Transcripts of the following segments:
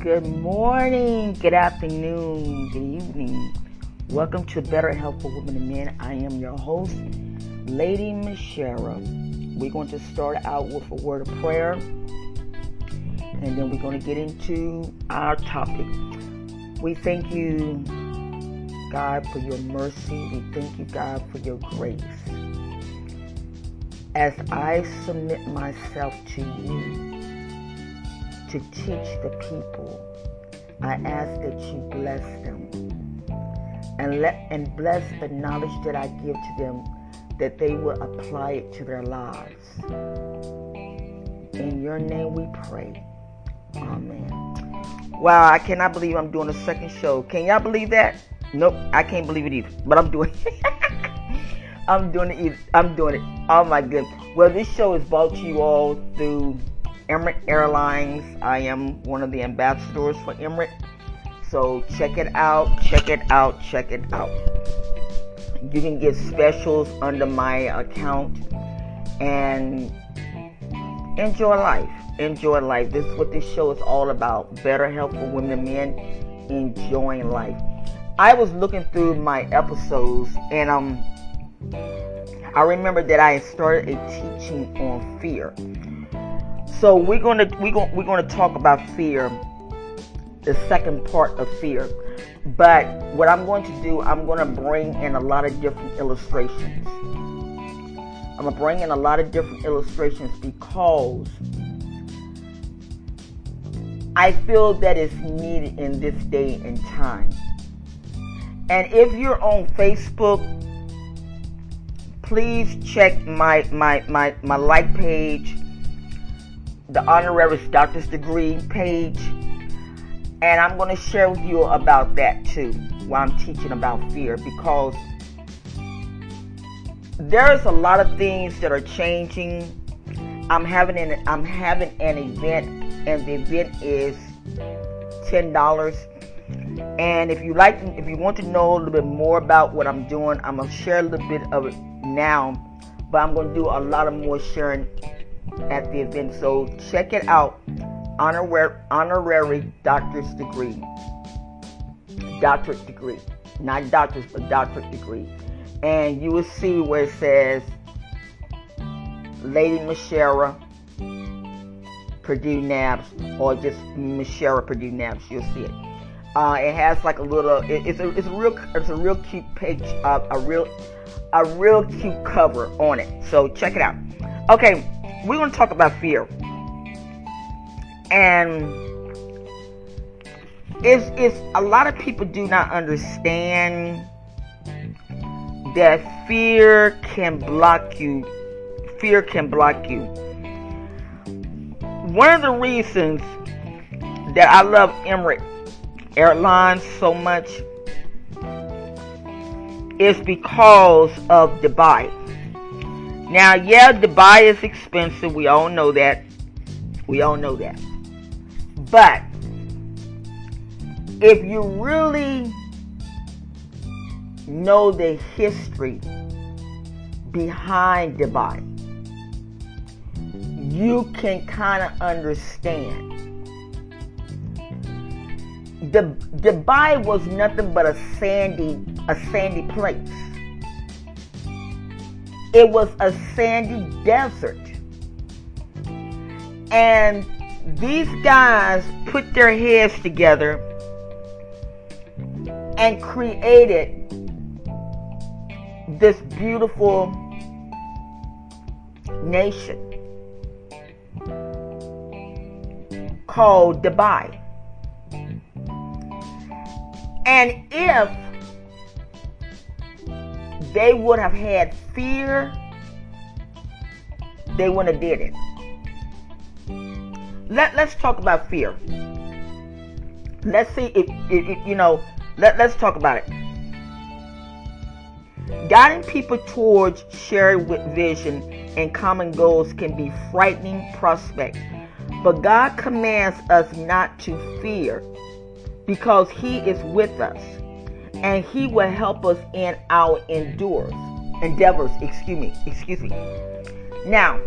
Good morning, good afternoon, good evening. Welcome to Better Health for Women and Men. I am your host, Lady Mishara. We're going to start out with a word of prayer, and then we're going to get into our topic. We thank you, God, for your mercy. We thank you, God, for your grace. As I submit myself to you, to teach the people, I ask that you bless them and bless the knowledge that I give to them, that they will apply it to their lives. In your name we pray. Amen. Wow, I cannot believe I'm doing a second show. Can y'all believe that? Nope, I can't believe it either. But I'm doing it. I'm doing it. Oh my goodness. Well, this show is brought to you all through Emirates Airlines. I am one of the ambassadors for Emirates. So check it out. You can get specials under my account and enjoy life. This is what this show is all about. Better health for women and men, enjoying life. I was looking through my episodes and I remember that I started a teaching on fear. So we're gonna talk about fear, the second part of fear. But what I'm going to do, I'm gonna bring in a lot of different illustrations. Because I feel that it's needed in this day and time. And if you're on Facebook, please check my like page, the honorary doctor's degree page, and I'm going to share with you about that too while I'm teaching about fear, because there's a lot of things that are changing. I'm having an event, and the event is $10. And if you want to know a little bit more about what I'm doing, I'm going to share a little bit of it now, but I'm going to do a lot of more sharing at the event. So check it out. Honorary doctorate degree, not doctors, but doctorate degree, and you will see where it says Lady Mishara Purdue Nabs, or just Mishara Purdue Nabs. You'll see it. It has like a little. It's a real cute page. A real cute cover on it. So check it out. Okay. We're going to talk about fear, and it's a lot of people do not understand that fear can block you. One of the reasons that I love Emirates Airlines so much is because of Dubai. Now, yeah, Dubai is expensive. We all know that. But if you really know the history behind Dubai, you can kind of understand. Dubai was nothing but a sandy place. It was a sandy desert. And these guys put their heads together and created this beautiful nation called Dubai. And if they would have had fear, they wouldn't have did it. Let's talk about fear. Let's see if you know. Let's talk about it. Guiding people towards shared vision and common goals can be frightening prospect, but God commands us not to fear because He is with us. And He will help us in our endeavors. Excuse me. Now,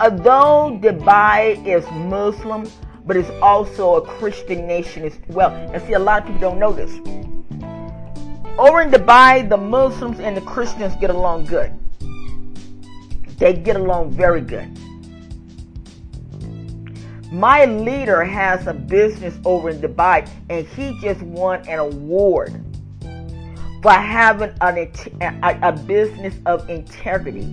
Although Dubai is Muslim, but it's also a Christian nation as well. And see, a lot of people don't know this. Over in Dubai, the Muslims and the Christians get along good. They get along very good. My leader has a business over in Dubai, and he just won an award for having a business of integrity.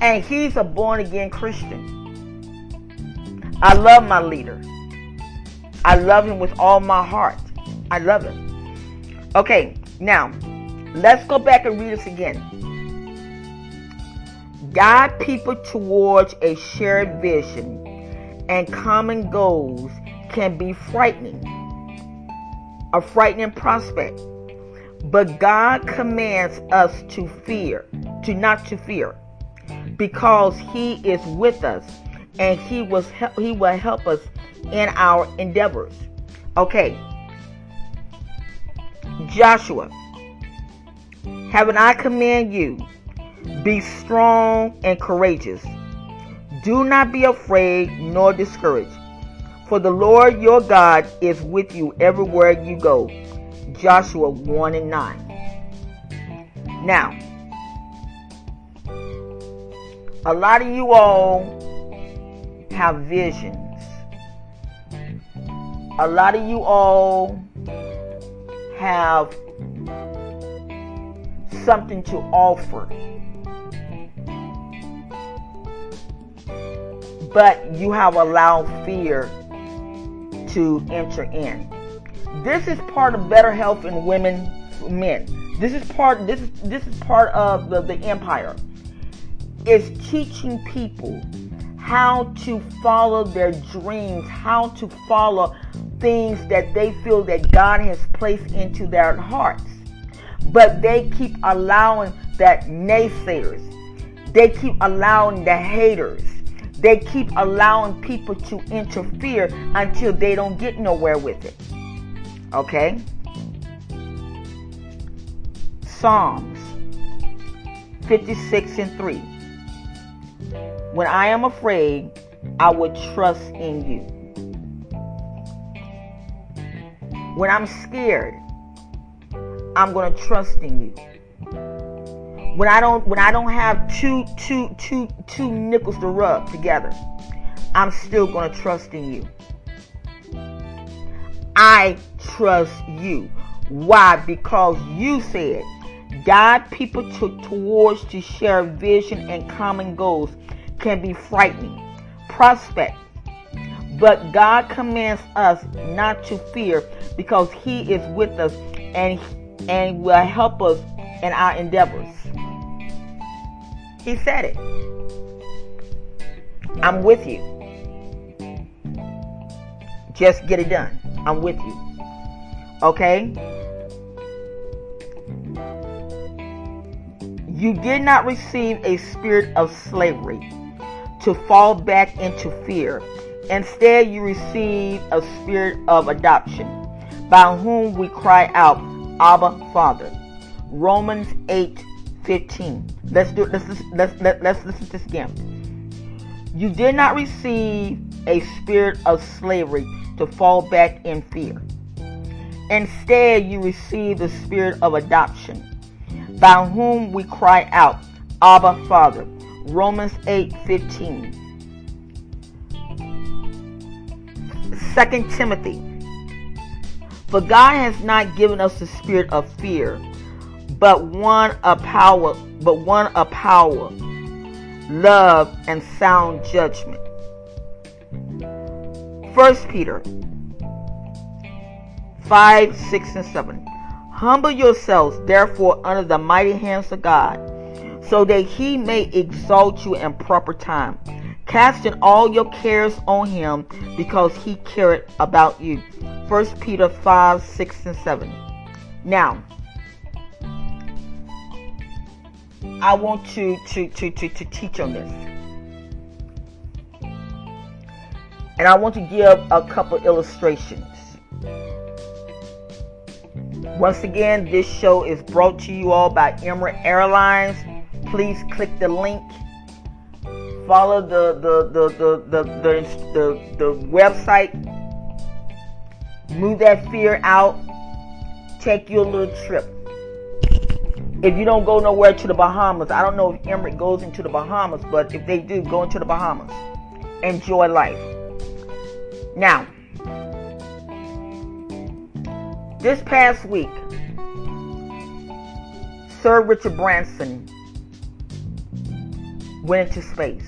And he's a born-again Christian. I love my leader. I love him with all my heart. I love him. Okay, now, let's go back and read this again. Guide people towards a shared vision and common goals can be frightening, a frightening prospect. But God commands us not to fear, because He is with us and He will help us in our endeavors. Okay, Joshua, haven't I commanded you? Be strong and courageous. Do not be afraid nor discouraged, for the Lord your God is with you everywhere you go. Joshua 1:9. Now, a lot of you all have visions. A lot of you all have something to offer. But you have allowed fear to enter in. This is part of better health in women, men. This is part of the empire. It's teaching people how to follow their dreams, how to follow things that they feel that God has placed into their hearts. But they keep allowing that naysayers. They keep allowing the haters. They keep allowing people to interfere until they don't get nowhere with it. Okay? Psalms 56:3. When I am afraid, I will trust in you. When I'm scared, I'm going to trust in you. When I don't have two nickels to rub together, I'm still going to trust in you. I trust you. Why? Because you said, guide people towards to share vision and common goals can be frightening prospect. But God commands us not to fear because He is with us and will help us in our endeavors. He said it. I'm with you. Just get it done. I'm with you. Okay? You did not receive a spirit of slavery to fall back into fear. Instead, you received a spirit of adoption, by whom we cry out, Abba, Father. Romans 8:15. Let's listen to this again. You did not receive a spirit of slavery to fall back in fear. Instead, you received the spirit of adoption, by whom we cry out, Abba, Father. Romans 8:15. 2 Timothy. For God has not given us the spirit of fear, but one of power, love, and sound judgment. 1 Peter 5, 6, and 7. Humble yourselves, therefore, under the mighty hands of God, so that He may exalt you in proper time, casting all your cares on Him, because He careth about you. 1 Peter 5, 6, and 7. Now, I want to teach on this. And I want to give a couple illustrations. Once again, this show is brought to you all by Emirates Airlines. Please click the link. Follow the website. Move that fear out. Take your little trip. If you don't go nowhere to the Bahamas, I don't know if Emirates goes into the Bahamas, but if they do, go into the Bahamas. Enjoy life. Now, this past week, Sir Richard Branson went into space.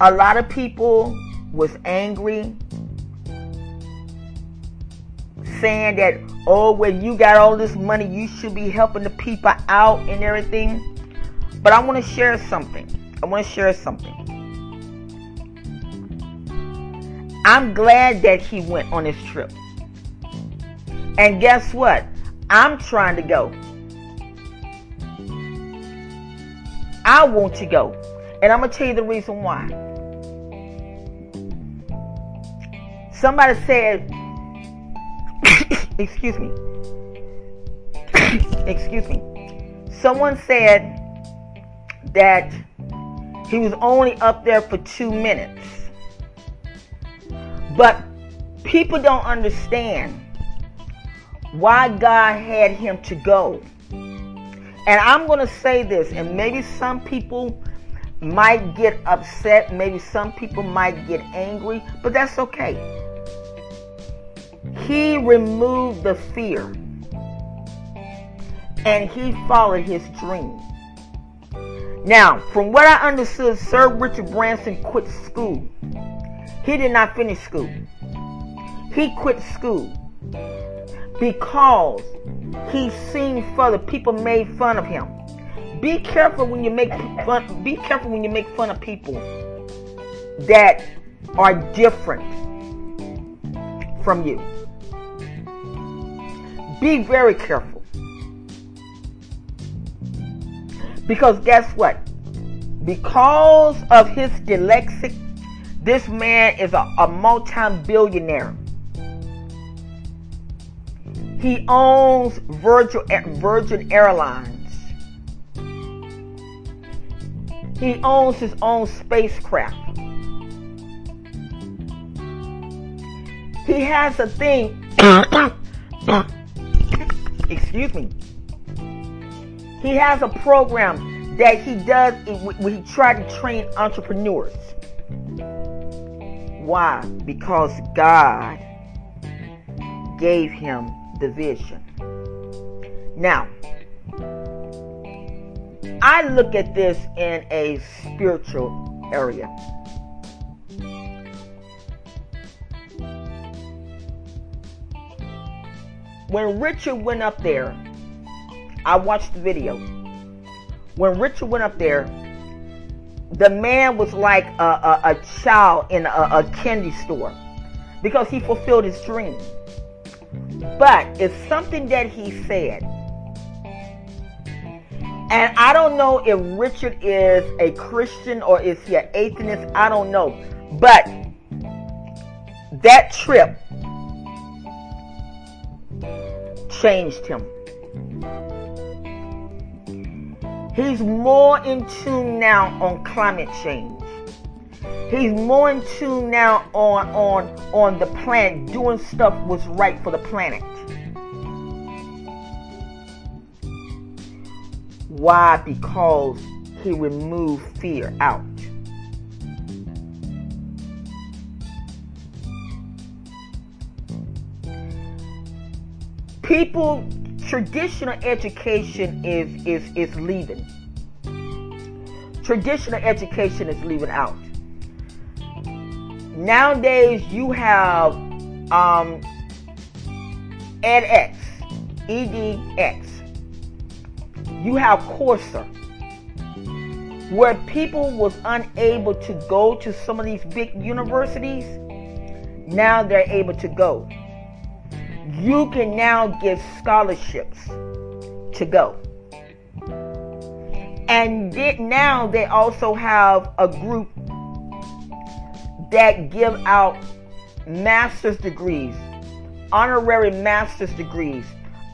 A lot of people was angry, saying that, oh, when you got all this money, you should be helping the people out and everything. But I want to share something. I'm glad that he went on his trip. And guess what? I'm trying to go. I want to go. And I'm going to tell you the reason why. Somebody said, excuse me. Someone said that he was only up there for 2 minutes. But people don't understand why God had him to go. And I'm going to say this, and maybe some people might get upset, maybe some people might get angry, but that's okay. He removed the fear and he followed his dream. Now, from what I understood, Sir Richard Branson quit school. He did not finish school. He quit school because he seen further. People made fun of him. Be careful when you make fun. Be careful when you make fun of people that are different from you. Be very careful. Because guess what? Because of his dyslexic, this man is a multi-billionaire. He owns Virgin Airlines. He owns his own spacecraft. He has a thing. Excuse me. He has a program that he does when he tries to train entrepreneurs. Why? Because God gave him the vision. Now, I look at this in a spiritual area. When Richard went up there, I watched the video. When Richard went up there, the man was like a child in a candy store because he fulfilled his dream. But it's something that he said. And I don't know if Richard is a Christian or is he an atheist. I don't know. But that trip changed him. He's more in tune now on climate change. He's more in tune now on the planet, doing stuff what's right for the planet. Why? Because he removed fear out. People, traditional education is leaving. Traditional education is leaving out. Nowadays, you have edX, edX. You have Coursera, where people was unable to go to some of these big universities. Now they're able to go. You can now get scholarships to go. And now they also have a group that give out master's degrees, honorary master's degrees,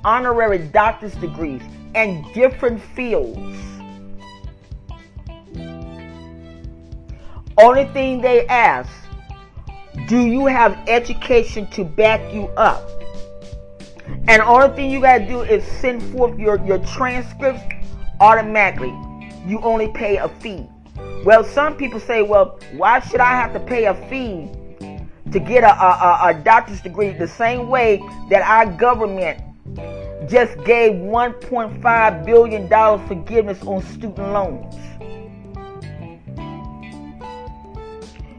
honorary doctor's degrees, and different fields. Only thing they ask, do you have education to back you up? And only thing you gotta do is send forth your transcripts automatically. You only pay a fee. Well, some people say, well, why should I have to pay a fee to get a doctor's degree, the same way that our government just gave $1.5 billion forgiveness on student loans.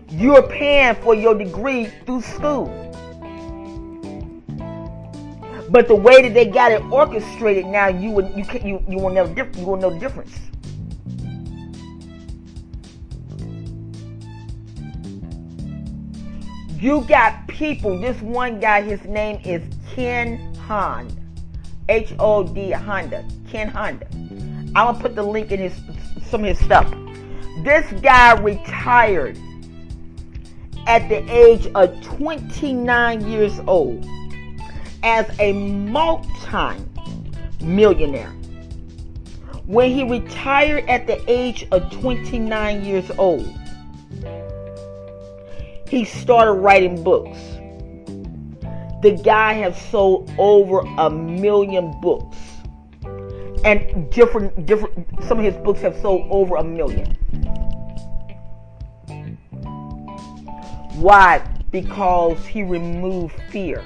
You're paying for your degree through school. But the way that they got it orchestrated now, you will know the difference. You got people, this one guy, his name is Ken Honda, H-O-D Honda, Ken Honda. I'm going to put the link in some of his stuff. This guy retired at the age of 29 years old as a multi-millionaire. When he retired at the age of 29 years old, he started writing books. The guy has sold over 1 million books. And some of his books have sold over 1 million. Why? Because he removed fear.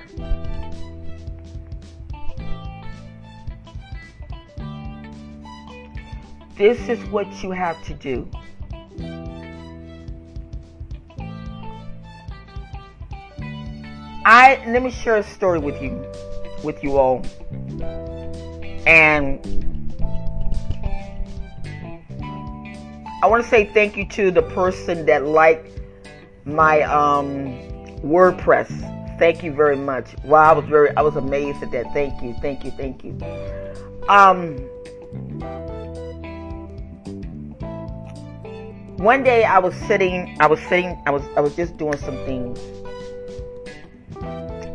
This is what you have to do. Let me share a story with you all. And I want to say thank you to the person that liked my WordPress. Thank you very much. Wow, I was amazed at that. Thank you. One day I was just doing some things.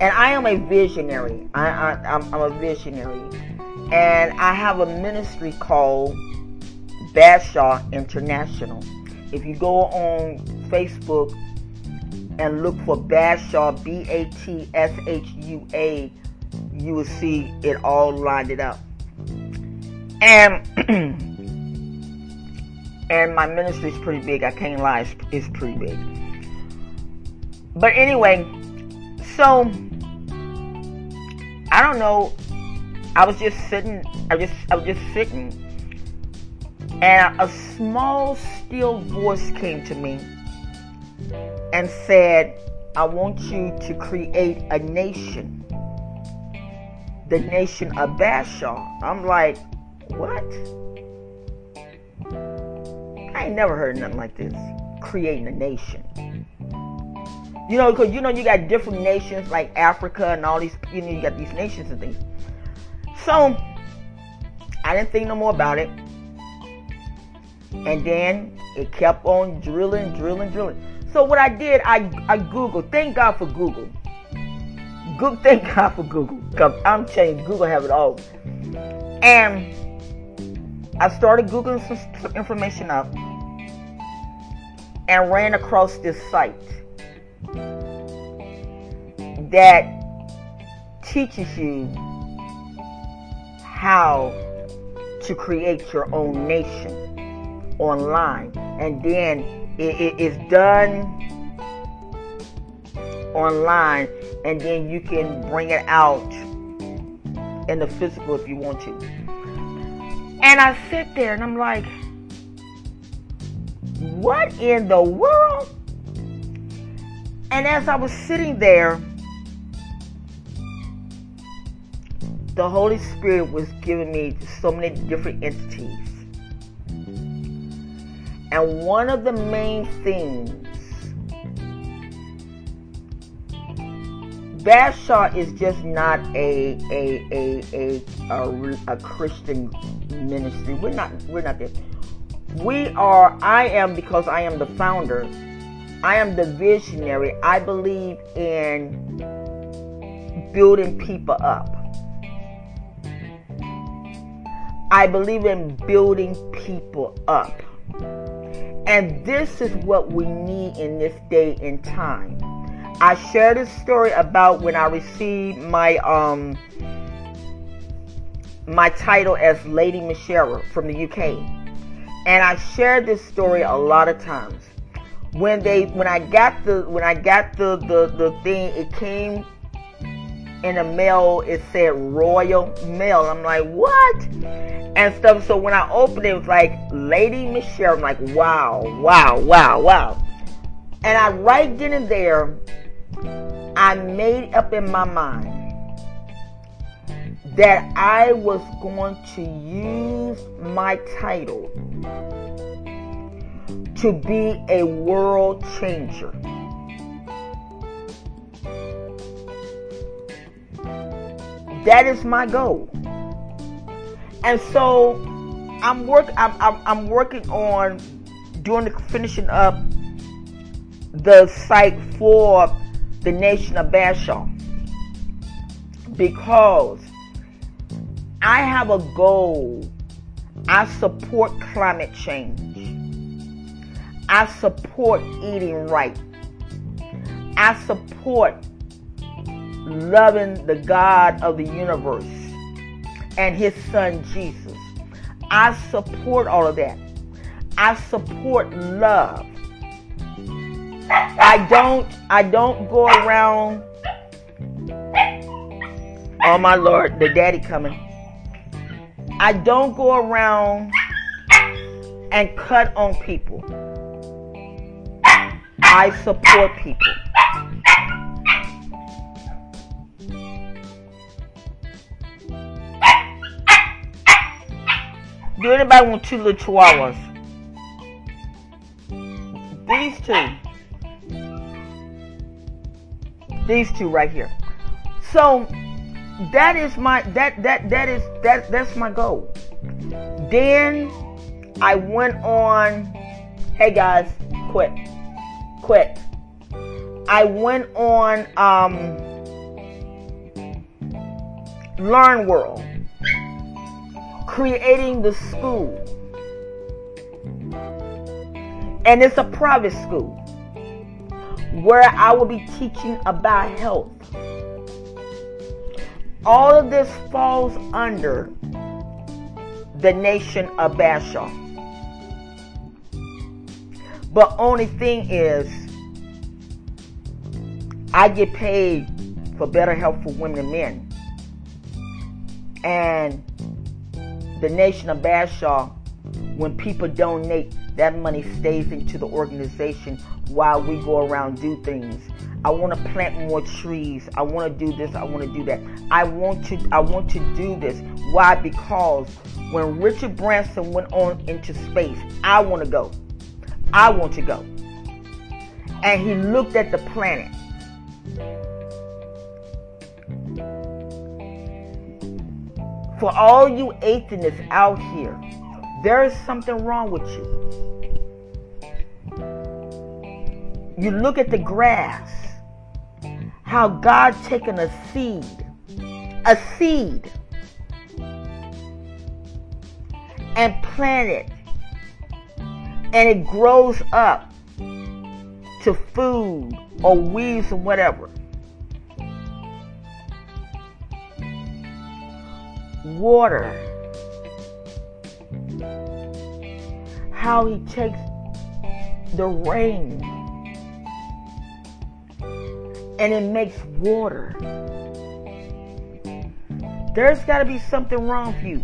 And I am a visionary. I'm a visionary. And I have a ministry called Batshaw International. If you go on Facebook and look for Batshaw, B-A-T-S-H-U-A, you will see it all lined up. And my ministry is pretty big. I can't lie. It's pretty big. But anyway, so I don't know. I was just sitting, and a small, still voice came to me and said, "I want you to create a nation, the nation of Batshaw." I'm like, "What? I ain't never heard of nothing like this. Creating a nation." You know, because, you know, you got different nations like Africa and all these, you know, you got these nations and things. So, I didn't think no more about it. And then it kept on drilling. So, what I did, I Googled. Thank God for Google. Thank God for Google. Because I'm telling you, Google have it all. And I started Googling some information up. And ran across this site that teaches you how to create your own nation online. And then it is done online, and then you can bring it out in the physical if you want to. And I sit there and I'm like, what in the world? And as I was sitting there, the Holy Spirit was giving me so many different entities. And one of the main things, Batshaw is just not a Christian ministry. We're not there. I am, because I am the founder. I am the visionary. I believe in building people up. I believe in building people up. And this is what we need in this day and time. I shared a story about when I received my my title as Lady Mashera from the UK. And I shared this story a lot of times. When I got the thing, it came in the mail, it said Royal Mail. I'm like, what? And stuff. So when I opened it, it was like Lady Michelle. I'm like, wow. And I right then and there, I made up in my mind that I was going to use my title to be a world changer. That is my goal. And so I'm working on doing the finishing up the site for the nation of Batshaw, because I have a goal. I support climate change. I support eating right. I support loving the God of the universe and his son Jesus. I support all of that. I support love. I don't go around. Oh my Lord, the daddy coming. I don't go around and cut on people. I support people. Do anybody want two little chihuahuas? These two right here. So that's my goal. Then I went on. Hey guys, quit. I went on Learn World, creating the school, and it's a private school where I will be teaching about health. All of this falls under the nation of Batshaw. But only thing is, I get paid for better health for women and men. And the nation of Batshaw, when people donate, that money stays into the organization while we go around do things. I want to plant more trees. I want to do this. I want to do that. I want to do this. Why? Because when Richard Branson went on into space, I want to go. And he looked at the planet. For all you atheists out here, there is something wrong with you. You look at the grass, how God taken a seed, and planted. And it grows up to food or weeds or whatever. Water. How he takes the rain and it makes water. There's got to be something wrong with you.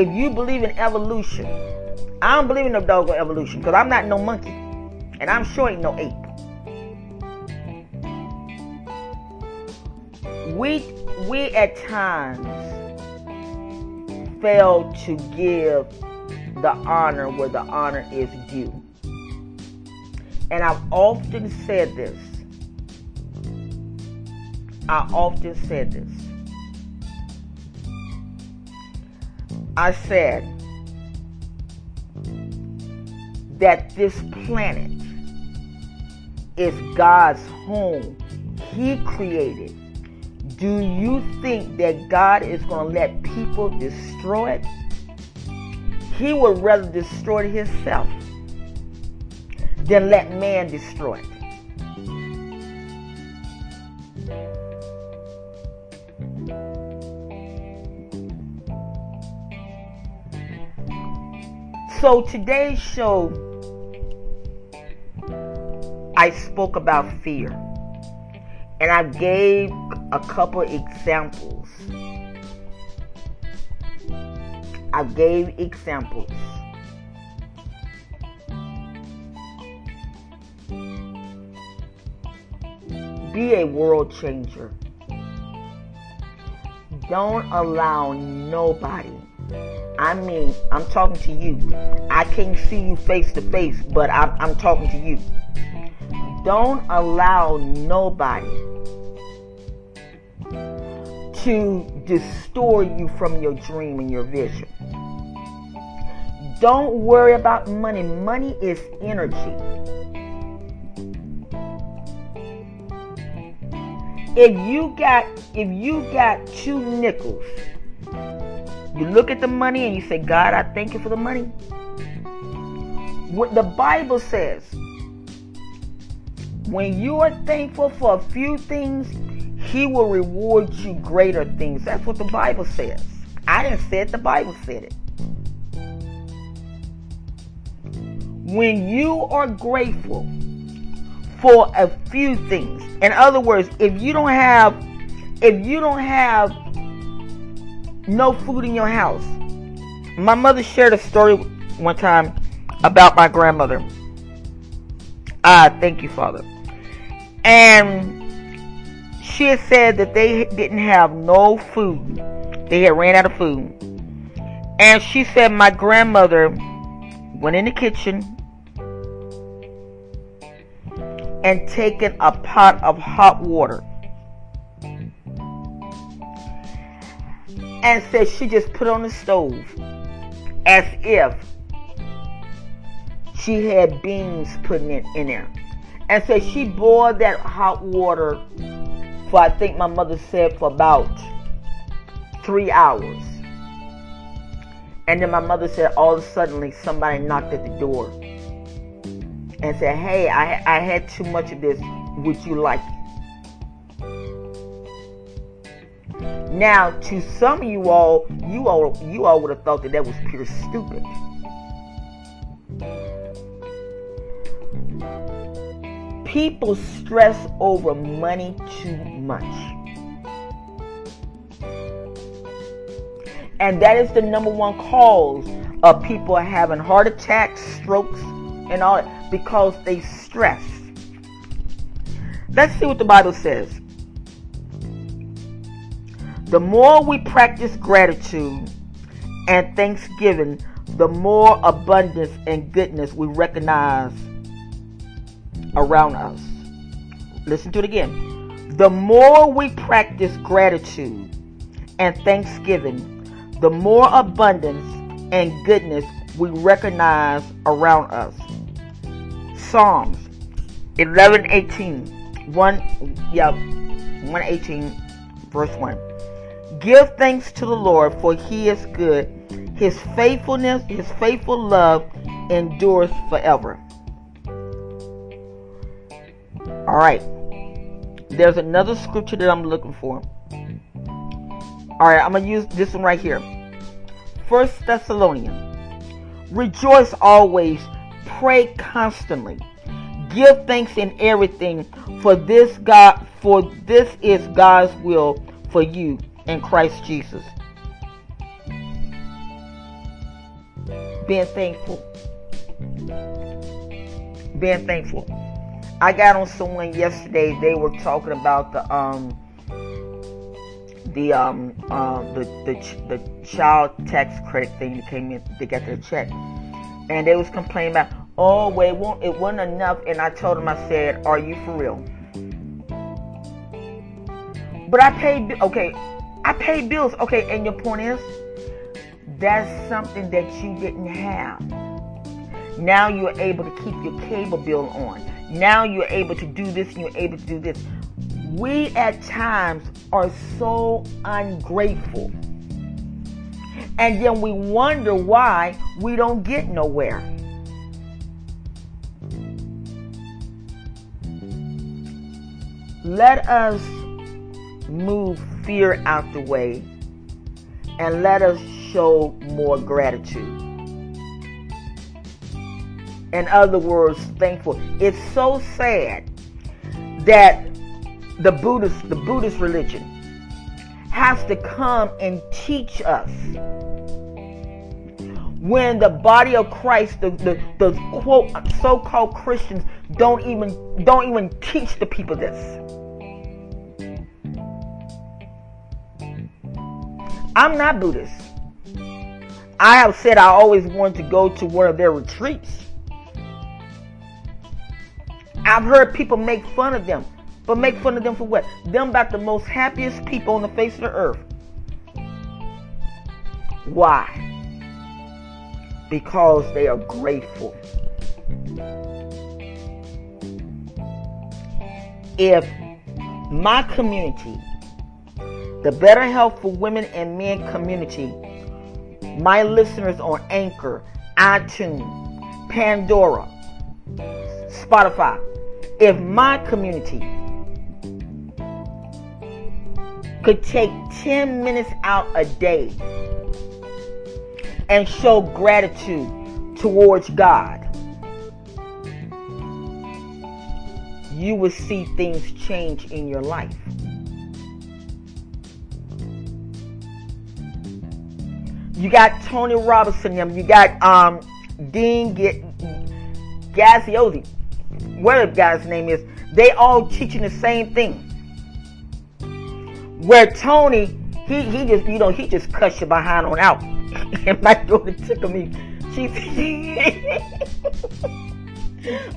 If you believe in evolution, I don't believe in no dog or evolution, because I'm not no monkey. And I'm sure ain't no ape. We at times fail to give the honor where the honor is due. And I've often said this. I said that this planet is God's home. He created. Do you think that God is going to let people destroy it? He would rather destroy it himself than let man destroy it. So today's show, I spoke about fear, and I gave a couple examples. Be a world changer. Don't allow nobody. I mean, I'm talking to you. I can't see you face to face, but I'm talking to you. Don't allow nobody to distort you from your dream and your vision. Don't worry about money. Money is energy. If you got 2 nickels, you look at the money and you say, God, I thank you for the money. What the Bible says, when you are thankful for a few things, he will reward you greater things. That's what the Bible says. I didn't say it, the Bible said it. When you are grateful for a few things, in other words, if you don't have no food in your house. My mother shared a story one time about my grandmother. Thank you, Father. And she had said that they didn't have no food. They had ran out of food. And she said my grandmother went in the kitchen and taken a pot of hot water and said she just put on the stove as if she had beans putting it in there. And so she boiled that hot water for, I think my mother said, for about 3 hours. And then my mother said all of a sudden somebody knocked at the door and said, hey, I had too much of this. Would you like it? Now, to some of you all would have thought that was pure stupid. People stress over money too much. And that is the number one cause of people having heart attacks, strokes, and all that, because they stress. Let's see what the Bible says. The more we practice gratitude and thanksgiving, the more abundance and goodness we recognize around us. Listen to it again. The more we practice gratitude and thanksgiving, the more abundance and goodness we recognize around us. Psalms 11:18. 118 verse 1. Give thanks to the Lord, for he is good. His faithfulness, his faithful love endures forever. All right. There's another scripture that I'm looking for. All right, I'm going to use this one right here. 1 Thessalonians. Rejoice always, pray constantly. Give thanks in everything, for this is God's will for you in Christ Jesus. Being thankful. I got on someone yesterday. They were talking about the child tax credit thing that came in. They got their check, and they was complaining about, oh, well, it wasn't enough. And I told them, I said, are you for real? But I paid bills. Okay, and your point is, that's something that you didn't have. Now you're able to keep your cable bill on. Now you're able to do this and you're able to do this. We at times are so ungrateful. And then we wonder why we don't get nowhere. Let us move fear out the way and let us show more gratitude. In other words, thankful. It's so sad that the Buddhist religion has to come and teach us when the body of Christ, the quote so-called Christians don't even teach the people this. I'm not Buddhist. I have said I always wanted to go to one of their retreats. I've heard people make fun of them. But make fun of them for what? Them about the most happiest people on the face of the earth. Why? Because they are grateful. If my community, the Better Health for Women and Men community, my listeners on Anchor, iTunes, Pandora, Spotify, if my community could take 10 minutes out a day and show gratitude towards God, you will see things change in your life. You got Tony Robinson, you got Dean Graziosi, whatever the guy's name is, they all teaching the same thing. Where Tony, he just cuts you behind on out. And my daughter tickle me. She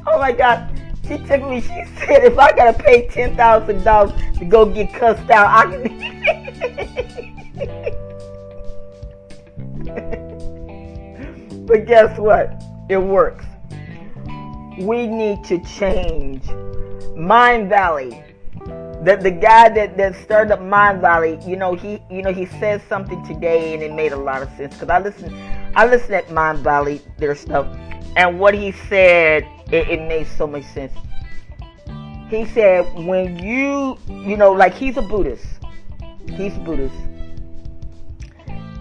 oh my God, she tickled me. She said, if I gotta pay $10,000 to go get cussed out, I can. But guess what? It works. We need to change. Mindvalley. The guy that started up Mindvalley, he said something today and it made a lot of sense because I listened at Mindvalley, their stuff, and what he said, it made so much sense. He said, when you he's a Buddhist,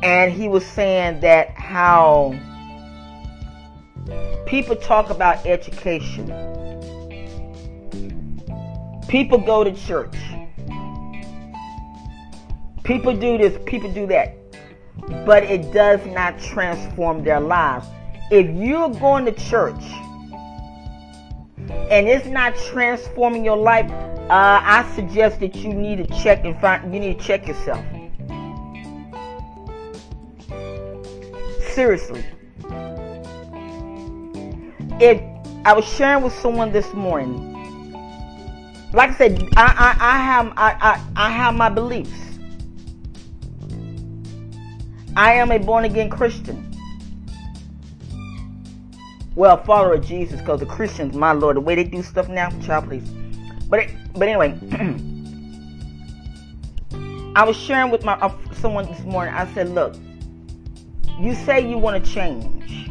and he was saying that how people talk about education. People go to church. People do this, people do that. But it does not transform their lives. If you're going to church and it's not transforming your life, I suggest that you need to check yourself. Seriously. If I was sharing with someone this morning, like I said, I have my beliefs. I am a born-again Christian. Well, follower of Jesus, because the Christians, my Lord, the way they do stuff now, child, please. But anyway, I was sharing with someone this morning. I said, look, you say you want to change,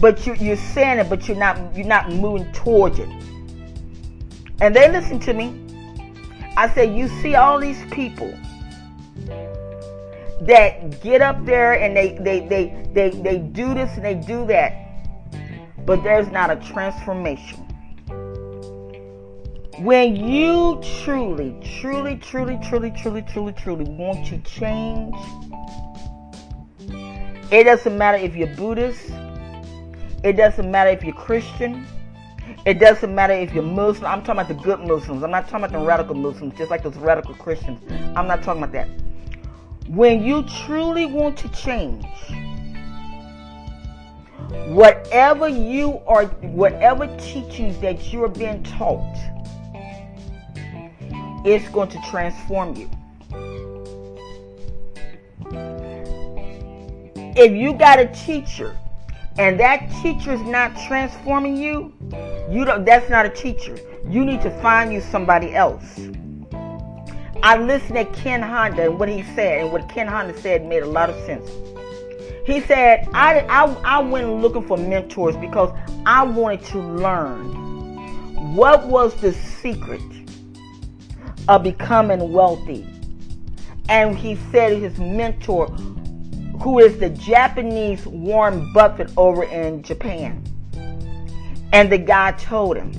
but you're saying it, but you're not moving towards it. And they listened to me. I said, you see all these people that get up there and they do this and they do that, but there's not a transformation. When you truly want to change, it doesn't matter if you're Buddhist, it doesn't matter if you're Christian, it doesn't matter if you're Muslim. I'm talking about the good Muslims. I'm not talking about the radical Muslims, just like those radical Christians. I'm not talking about that. When you truly want to change, whatever teachings that you're being taught, it's going to transform you. If you got a teacher and that teacher is not transforming you, that's not a teacher. You need to find you somebody else. I listened to Ken Honda and what he said, and what Ken Honda said made a lot of sense. He said, I went looking for mentors because I wanted to learn what was the secret of becoming wealthy. And he said his mentor, who is the Japanese Warren Buffett over in Japan. And the guy told him,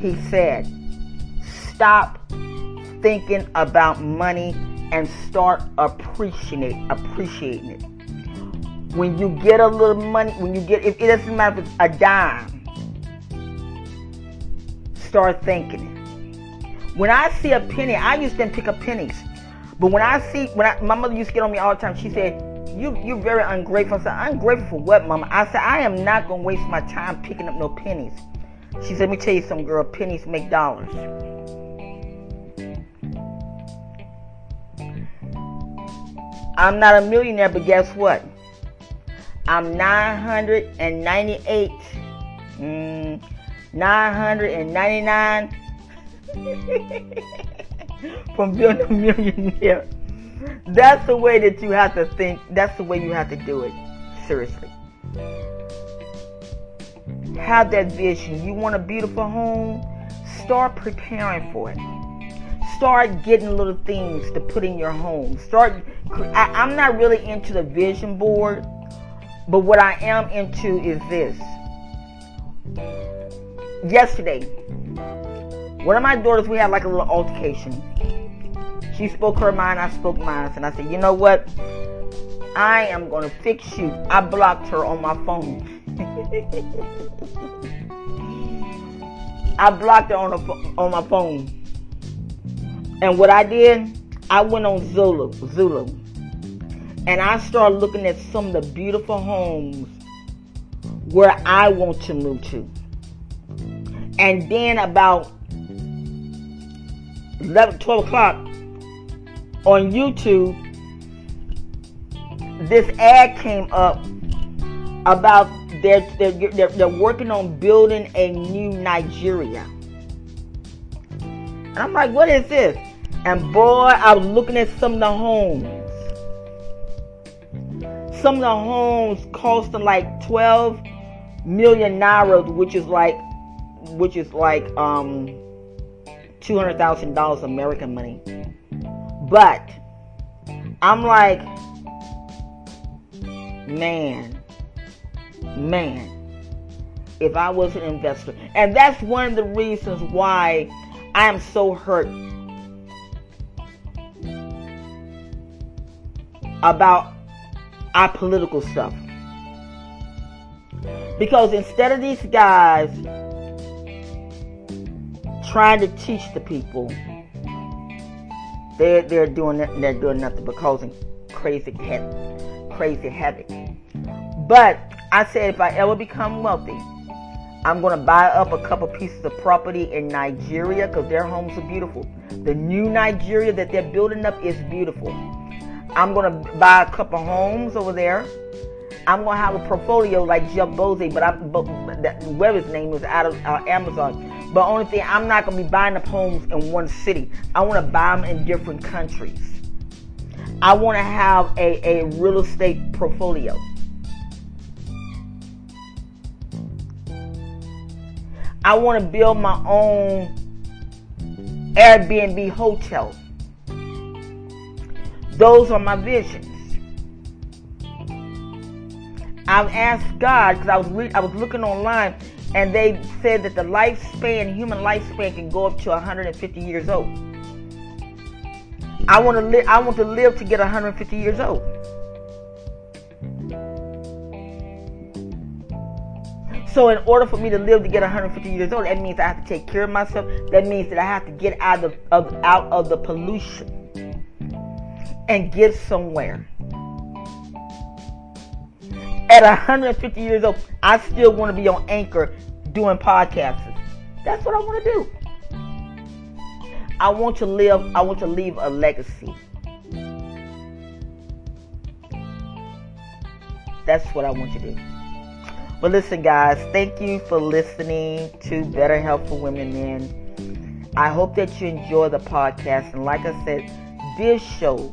he said, stop thinking about money and start appreciating it. When you get a little money, if it doesn't matter if it's a dime, start thinking it. When I see a penny, I used to pick up pennies. But when my mother used to get on me all the time, she said, you're very ungrateful. I said, ungrateful for what, Mama? I said, I am not going to waste my time picking up no pennies. She said, let me tell you something, girl, pennies make dollars. I'm not a millionaire, but guess what? I'm 998. 999 from being a millionaire. That's the way that you have to think. That's the way you have to do it. Seriously. Have that vision. You want a beautiful home? Start preparing for it. Start getting little things to put in your home. I'm not really into the vision board, but what I am into is this. Yesterday, one of my daughters, we had like a little altercation. She spoke her mind, I spoke mine, and I said, you know what? I am going to fix you. I blocked her on my phone. And what I did, I went on Zillow, and I started looking at some of the beautiful homes where I want to move to. And then about 11, 12 o'clock on YouTube, this ad came up about they're working on building a new Nigeria. And I'm like, what is this? And boy, I was looking at some of the homes. Some of the homes costing like 12 million naira, which is like $200,000 American money. But I'm like, man, if I was an investor. And that's one of the reasons why I am so hurt about our political stuff. Because instead of these guys trying to teach the people, they're doing nothing but causing crazy havoc. But I said, if I ever become wealthy, I'm going to buy up a couple pieces of property in Nigeria, because their homes are beautiful. The new Nigeria that they're building up is beautiful. I'm going to buy a couple homes over there. I'm going to have a portfolio like Jeff Bezos, whatever his name is, out of Amazon. But only thing, I'm not going to be buying up homes in one city. I want to buy them in different countries. I want to have a real estate portfolio. I want to build my own Airbnb hotel. Those are my visions. I've asked God, because I was looking online, and they said that the human lifespan, can go up to 150 years old. I want to live to get 150 years old. So in order for me to live to get 150 years old, that means I have to take care of myself. That means that I have to get out of the pollution and get somewhere. At 150 years old, I still want to be on Anchor doing podcasts. That's what I want to do. I want to leave a legacy. That's what I want to do. But listen, guys, thank you for listening to Better Help for Women and Men. I hope that you enjoy the podcast. And like I said, this show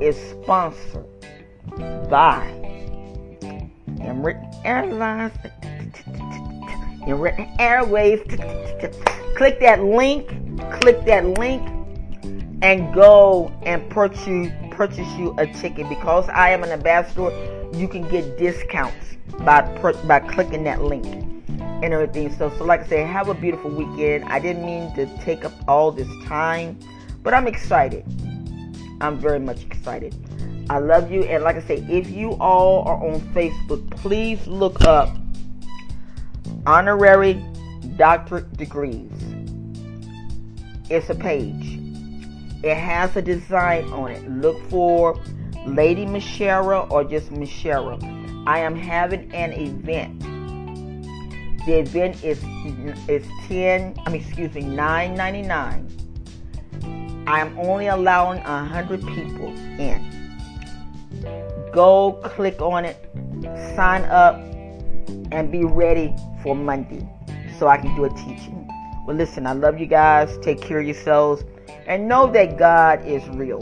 is sponsored by Emirates Airlines, Emirates Airways. Click that link, and go and purchase you a ticket. Because I am an ambassador, you can get discounts by clicking that link and everything. So like I said, have a beautiful weekend. I didn't mean to take up all this time, but I'm excited. I'm very much excited. I love you. And like I say, if you all are on Facebook, please look up honorary doctorate degrees. It's a page. It has a design on it. Look for Lady Mashera or just Mashera. I am having an event. The event is $9.99. I'm only allowing 100 people in. Go click on it, sign up, and be ready for Monday so I can do a teaching. Well, listen, I love you guys. Take care of yourselves. And know that God is real.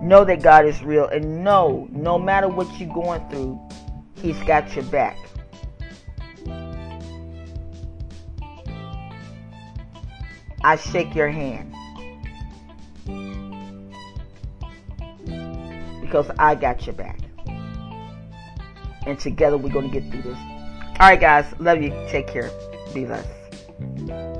Know that God is real. And know, no matter what you're going through, He's got your back. I shake your hand. Because I got your back. And together we're going to get through this. All right, guys. Love you. Take care. Be blessed.